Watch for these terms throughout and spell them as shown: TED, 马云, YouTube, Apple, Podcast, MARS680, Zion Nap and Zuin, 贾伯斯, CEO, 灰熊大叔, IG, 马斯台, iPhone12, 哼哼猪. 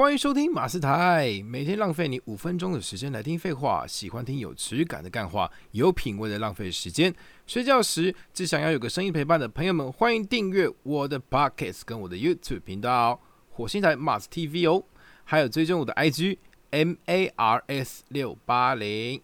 欢迎收听马斯台，每天浪费你5分钟的时间来听废话。喜欢听有质感的干话，有品味的浪费时间。睡觉时只想要有个声音陪伴的朋友们，欢迎订阅我的 Podcast 跟我的 YouTube 频道火星台 MARS680 哦，还有追踪我的 IG MARS680。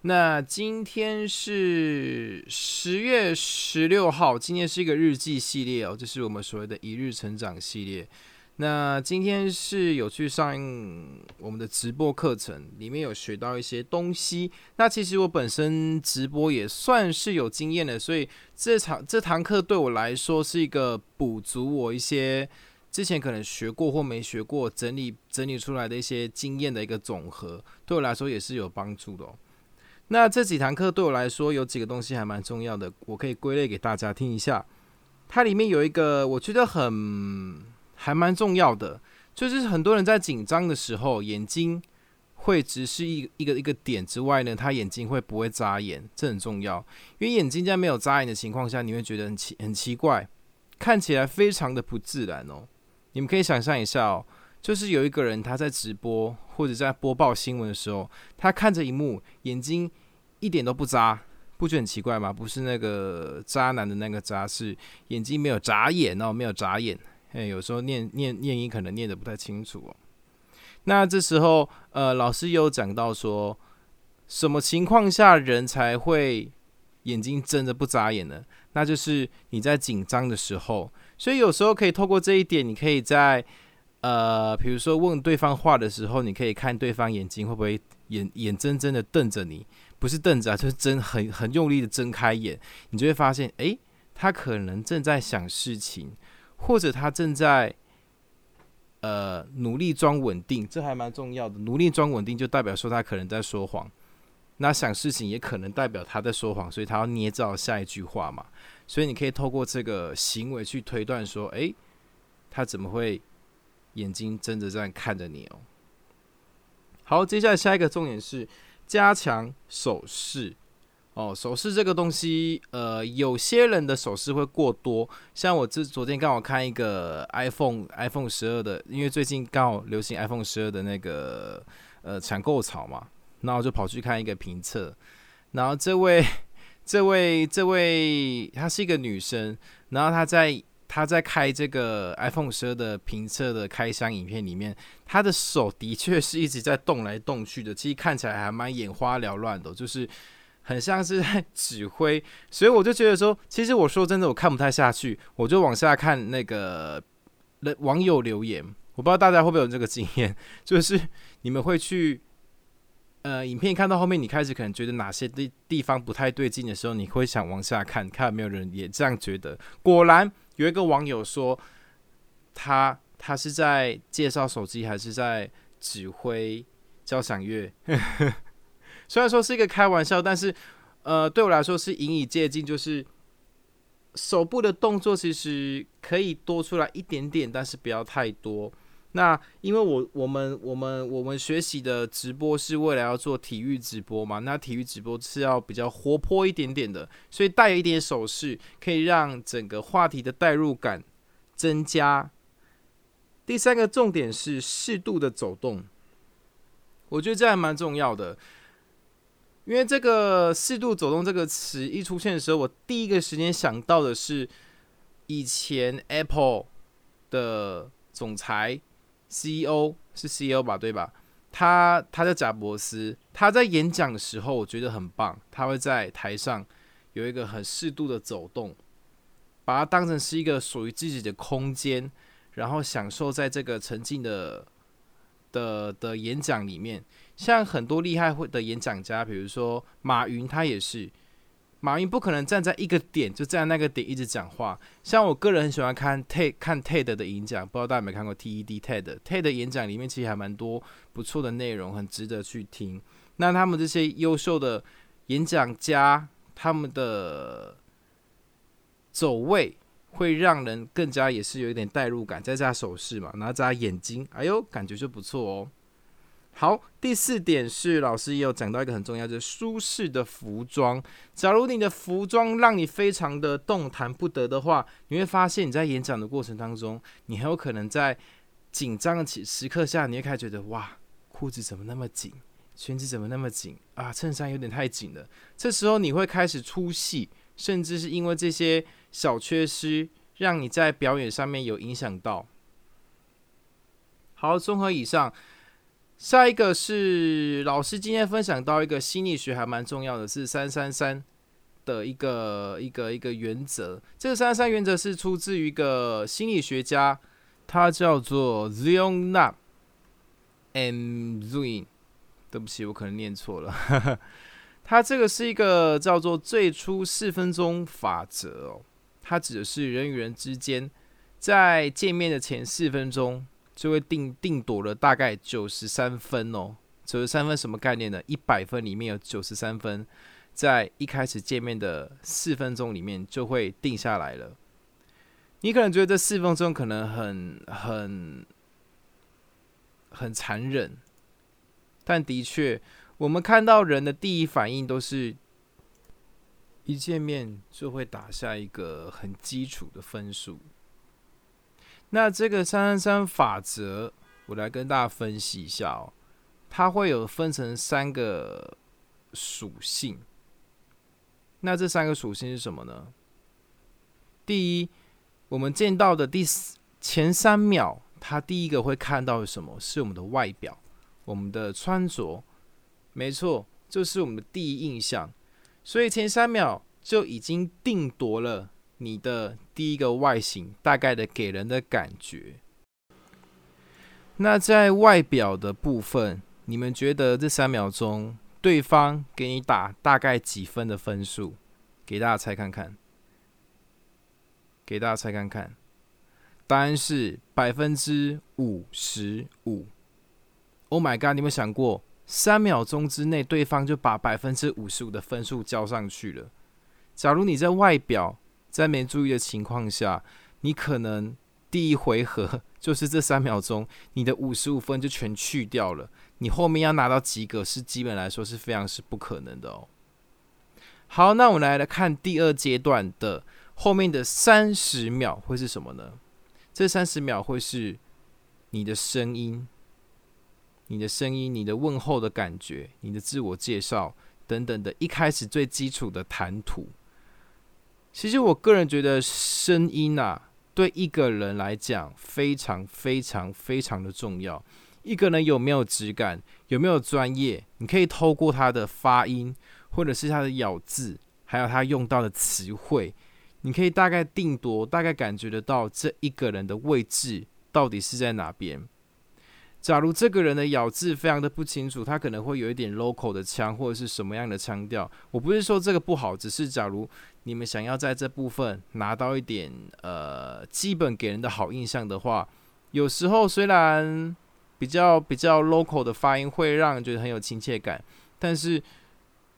那今天是10月16号，今天是一个日记系列哦，这是我们所谓的一日成长系列。那今天是有去上我们的直播课程，里面有学到一些东西。那其实我本身直播也算是有经验的，所以这堂课对我来说是一个补足我一些之前可能学过或没学过，整理出来的一些经验的一个总和，对我来说也是有帮助的哦。那这几堂课对我来说有几个东西还蛮重要的，我可以归类给大家听一下。它里面有一个我觉得还蛮重要的，就是很多人在紧张的时候，眼睛会只是一个点之外呢，他眼睛会不会眨眼，这很重要。因为眼睛在没有眨眼的情况下，你会觉得很奇怪，看起来非常的不自然哦。你们可以想象一下哦，就是有一个人他在直播或者在播报新闻的时候，他看着荧幕，眼睛一点都不眨，不觉得很奇怪吗？不是那个渣男的那个渣，是眼睛没有眨眼哦，没有眨眼。有时候念音可能念得不太清楚哦。那这时候老师有讲到说，什么情况下人才会眼睛真的不眨眼呢？那就是你在紧张的时候。所以有时候可以透过这一点，你可以在比如说问对方话的时候，你可以看对方眼睛会不会眼睁睁的瞪着你，不是瞪着啊，就是真很用力的睁开眼，你就会发现，他可能正在想事情。或者他正在努力装稳定，这还蛮重要的。努力装稳定就代表说他可能在说谎，那想事情也可能代表他在说谎，所以他要捏造下一句话嘛。所以你可以透过这个行为去推断说，他怎么会眼睛睁着这样看着你哦。好，接下来下一个重点是加强手势。手势这个东西，有些人的手势会过多，像我昨天刚好看一个 iPhone 12的，因为最近刚好流行 iPhone 12的那个抢购潮嘛，然后就跑去看一个评测，然后这位她是一个女生，然后她在开这个 iPhone 12的评测的开箱影片里面，她的手的确是一直在动来动去的，其实看起来还蛮眼花缭乱的，就是很像是在指挥，所以我就觉得说，其实我说真的，我看不太下去，我就往下看那个网友留言。我不知道大家会不会有这个经验，就是你们会去影片看到后面，你开始可能觉得哪些地方不太对劲的时候，你会想往下看看有没有人也这样觉得。果然有一个网友说，他是在介绍手机还是在指挥交响乐？虽然说是一个开玩笑，但是对我来说是引以借鉴，就是手部的动作其实可以多出来一点点，但是不要太多。那因为我们学习的直播是为了要做体育直播嘛，那体育直播是要比较活泼一点点的，所以带一点手势可以让整个话题的代入感增加。第三个重点是适度的走动，我觉得这还蛮重要的。因为这个适度走动这个词一出现的时候，我第一个时间想到的是以前 Apple 的总裁 CEO 是 CEO 吧，对吧？他叫贾伯斯，他在演讲的时候我觉得很棒，他会在台上有一个很适度的走动，把它当成是一个属于自己的空间，然后享受在这个沉浸的演讲里面。像很多厉害的演讲家，比如说马云，他也是，马云不可能站在一个点，就站在那个点一直讲话。像我个人很喜欢看 TED 的演讲，不知道大家有没有看过 TED 演讲里面其实还蛮多不错的内容，很值得去听。那他们这些优秀的演讲家，他们的走位会让人更加也是有一点代入感，再加手势嘛，然后加眼睛，哎呦，感觉就不错哦。好，第四点是老师也有讲到一个很重要的，就是舒适的服装。假如你的服装让你非常的动弹不得的话，你会发现你在演讲的过程当中，你很有可能在紧张的时刻下，你会开始觉得哇，裤子怎么那么紧，裙子怎么那么紧啊，衬衫有点太紧了。这时候你会开始出戏，甚至是因为这些小缺失，让你在表演上面有影响到。好，综合以上，下一个是老师今天分享到一个心理学还蛮重要的，是333的一个原则。这个333原则是出自于一个心理学家，他叫做 Zion Nap and Zuin， 对不起，我可能念错了。他这个是一个叫做最初4分钟法则哦，它指的是人与人之间在见面的前4分钟就会定夺了大概93分哦。93分什么概念呢？100分里面有93分，在一开始见面的4分钟里面就会定下来了。你可能觉得这4分钟可能很残忍，但的确，我们看到人的第一反应都是一见面就会打下一个很基础的分数。那这个333法则，我来跟大家分析一下哦。它会有分成3个属性。那这3个属性是什么呢？第一，我们见到的前3秒，他第一个会看到的什么？是我们的外表，我们的穿着。没错，这是我们的第一印象。所以前3秒就已经定夺了你的第一个外形，大概的给人的感觉。那在外表的部分，你们觉得这3秒钟对方给你打大概几分的分数？给大家猜看看。答案是55%。Oh my god！ 你有没有想过，3秒钟之内，对方就把55%的分数交上去了？假如你在外表在没注意的情况下，你可能第一回合就是这3秒钟，你的55分就全去掉了。你后面要拿到及格，是基本来说是非常是不可能的哦。好，那我们来看第二阶段的。后面的30秒会是什么呢？这30秒会是你的声音、你的问候的感觉、你的自我介绍等等的一开始最基础的谈吐。其实我个人觉得声音啊，对一个人来讲非常非常非常的重要。一个人有没有质感、有没有专业，你可以透过他的发音，或者是他的咬字，还有他用到的词汇，你可以大概定夺，大概感觉得到这一个人的位置到底是在哪边。假如这个人的咬字非常的不清楚，他可能会有一点 local 的腔，或者是什么样的腔调。我不是说这个不好，只是假如你们想要在这部分拿到一点基本给人的好印象的话，有时候虽然比较 local 的发音会让人觉得很有亲切感，但是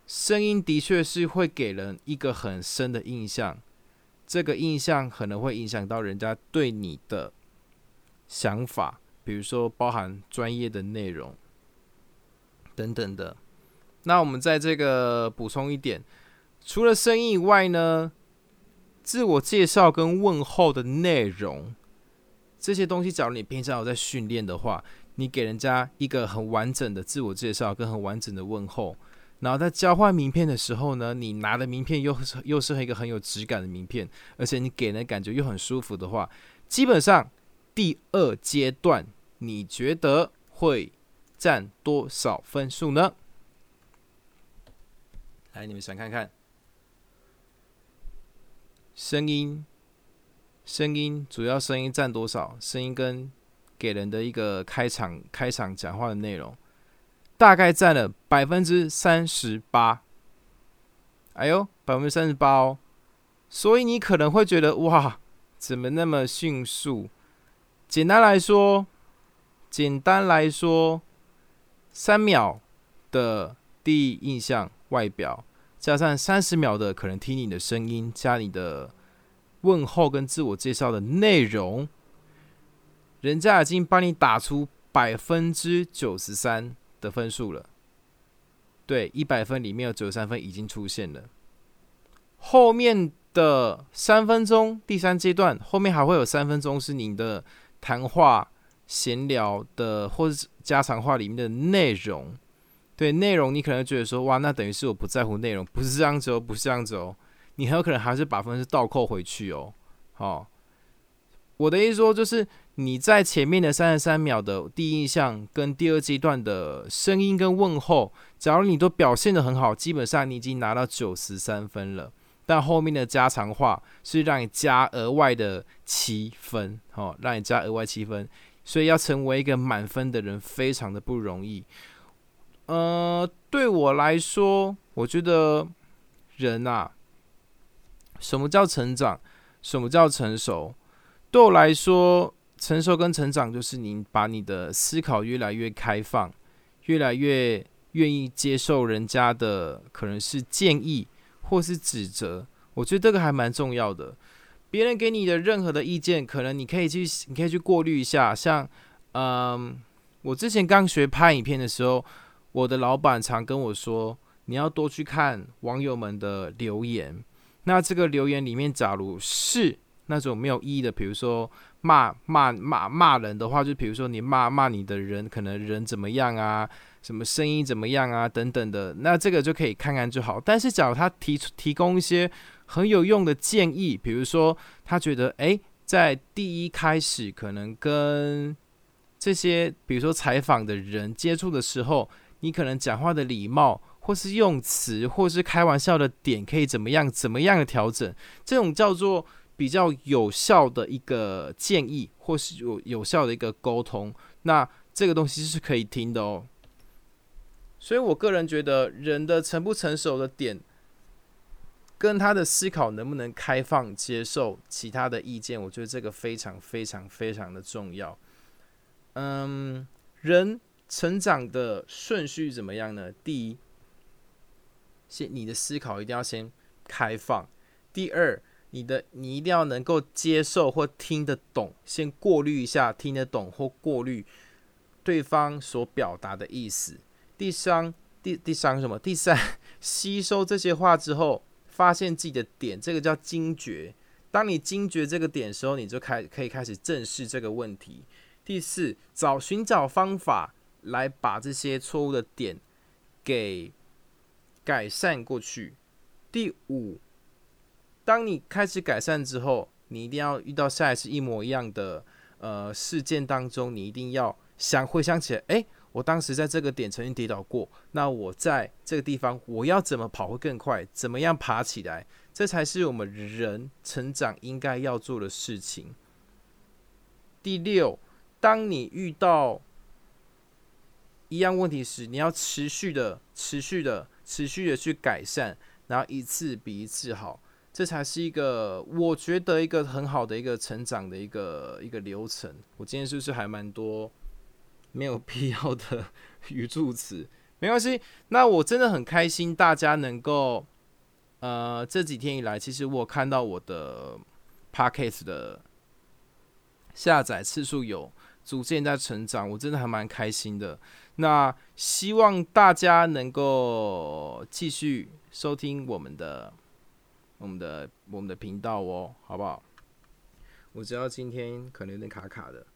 声音的确是会给人一个很深的印象。这个印象可能会影响到人家对你的想法，比如说包含专业的内容等等的。那我们在这个补充一点，除了声音以外呢，自我介绍跟问候的内容，这些东西假如你平常有在训练的话，你给人家一个很完整的自我介绍跟很完整的问候，然后在交换名片的时候呢，你拿的名片又是一个很有质感的名片，而且你给人的感觉又很舒服的话，基本上第二阶段你觉得会占多少分数呢？来，你们想看看。声音主要声音占多少？声音跟给人的一个开场讲话的内容，大概占了38%，哎呦，38%哦！所以你可能会觉得哇，怎么那么迅速？简单来说，3秒的第一印象外表，加上30秒的可能听你的声音，加你的问候跟自我介绍的内容，人家已经帮你打出93%。的分数了，对，100分里面有93分已经出现了。后面的3分钟，第3阶段后面还会有3分钟是你的谈话、闲聊的或是家常话里面的内容，对内容你可能觉得说哇，那等于是我不在乎内容，不是这样子哦，不是这样子哦，你很有可能还是把分数倒扣回去哦。好，我的意思说就是你在前面的33秒的第一印象跟第二阶段的声音跟问候，假如你都表现得很好，基本上你已经拿到93分了。但后面的家常话是让你加额外的7分，哦，让你加额外7分，所以要成为一个满分的人非常的不容易。对我来说，我觉得人啊，什么叫成长，什么叫成熟？对我来说，成熟跟成长就是你把你的思考越来越开放，越来越愿意接受人家的可能是建议或是指责，我觉得这个还蛮重要的。别人给你的任何的意见，可能你可以去过滤一下。像，我之前刚学拍影片的时候，我的老板常跟我说，你要多去看网友们的留言。那这个留言里面，假如是那种没有意义的，比如说骂人的话，就比如说你骂你的人，可能人怎么样啊，什么声音怎么样啊，等等的，那这个就可以看看就好。但是假如他提供一些很有用的建议，比如说他觉得在第一开始可能跟这些比如说采访的人接触的时候，你可能讲话的礼貌或是用词或是开玩笑的点可以怎么样的调整，这种叫做比较有效的一个建议，或是有效的一个沟通，那这个东西是可以听的哦。所以我个人觉得，人的成不成熟的点，跟他的思考能不能开放接受其他的意见，我觉得这个非常非常非常的重要。人成长的顺序怎么样呢？第一，你的思考一定要先开放；第二，你一定要能够接受或听得懂，先过滤一下，听得懂或过滤对方所表达的意思。第三，吸收这些话之后，发现自己的点，这个叫惊觉。当你惊觉这个点的时候，你就可以开始正视这个问题。第四，寻找方法来把这些错误的点给改善过去。第五，当你开始改善之后，你一定要遇到下一次一模一样的事件当中，你一定要回想起来，我当时在这个点曾经跌倒过，那我在这个地方我要怎么跑会更快，怎么样爬起来，这才是我们人成长应该要做的事情。第六，当你遇到一样问题时，你要持续的去改善，然后一次比一次好。这才是一个我觉得一个很好的一个成长的一个流程。我今天是不是还蛮多没有必要的语助词？没关系，那我真的很开心大家能够这几天以来，其实我看到我的 Podcast 的下载次数有逐渐在成长，我真的还蛮开心的。那希望大家能够继续收听我们的频道哦，好不好？我知道今天可能有点卡卡的。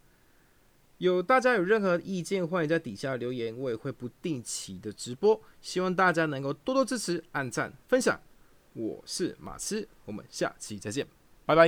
大家有任何意见，欢迎在底下留言，我也会不定期的直播，希望大家能够多多支持、按赞、分享。我是马斯，我们下期再见，拜拜。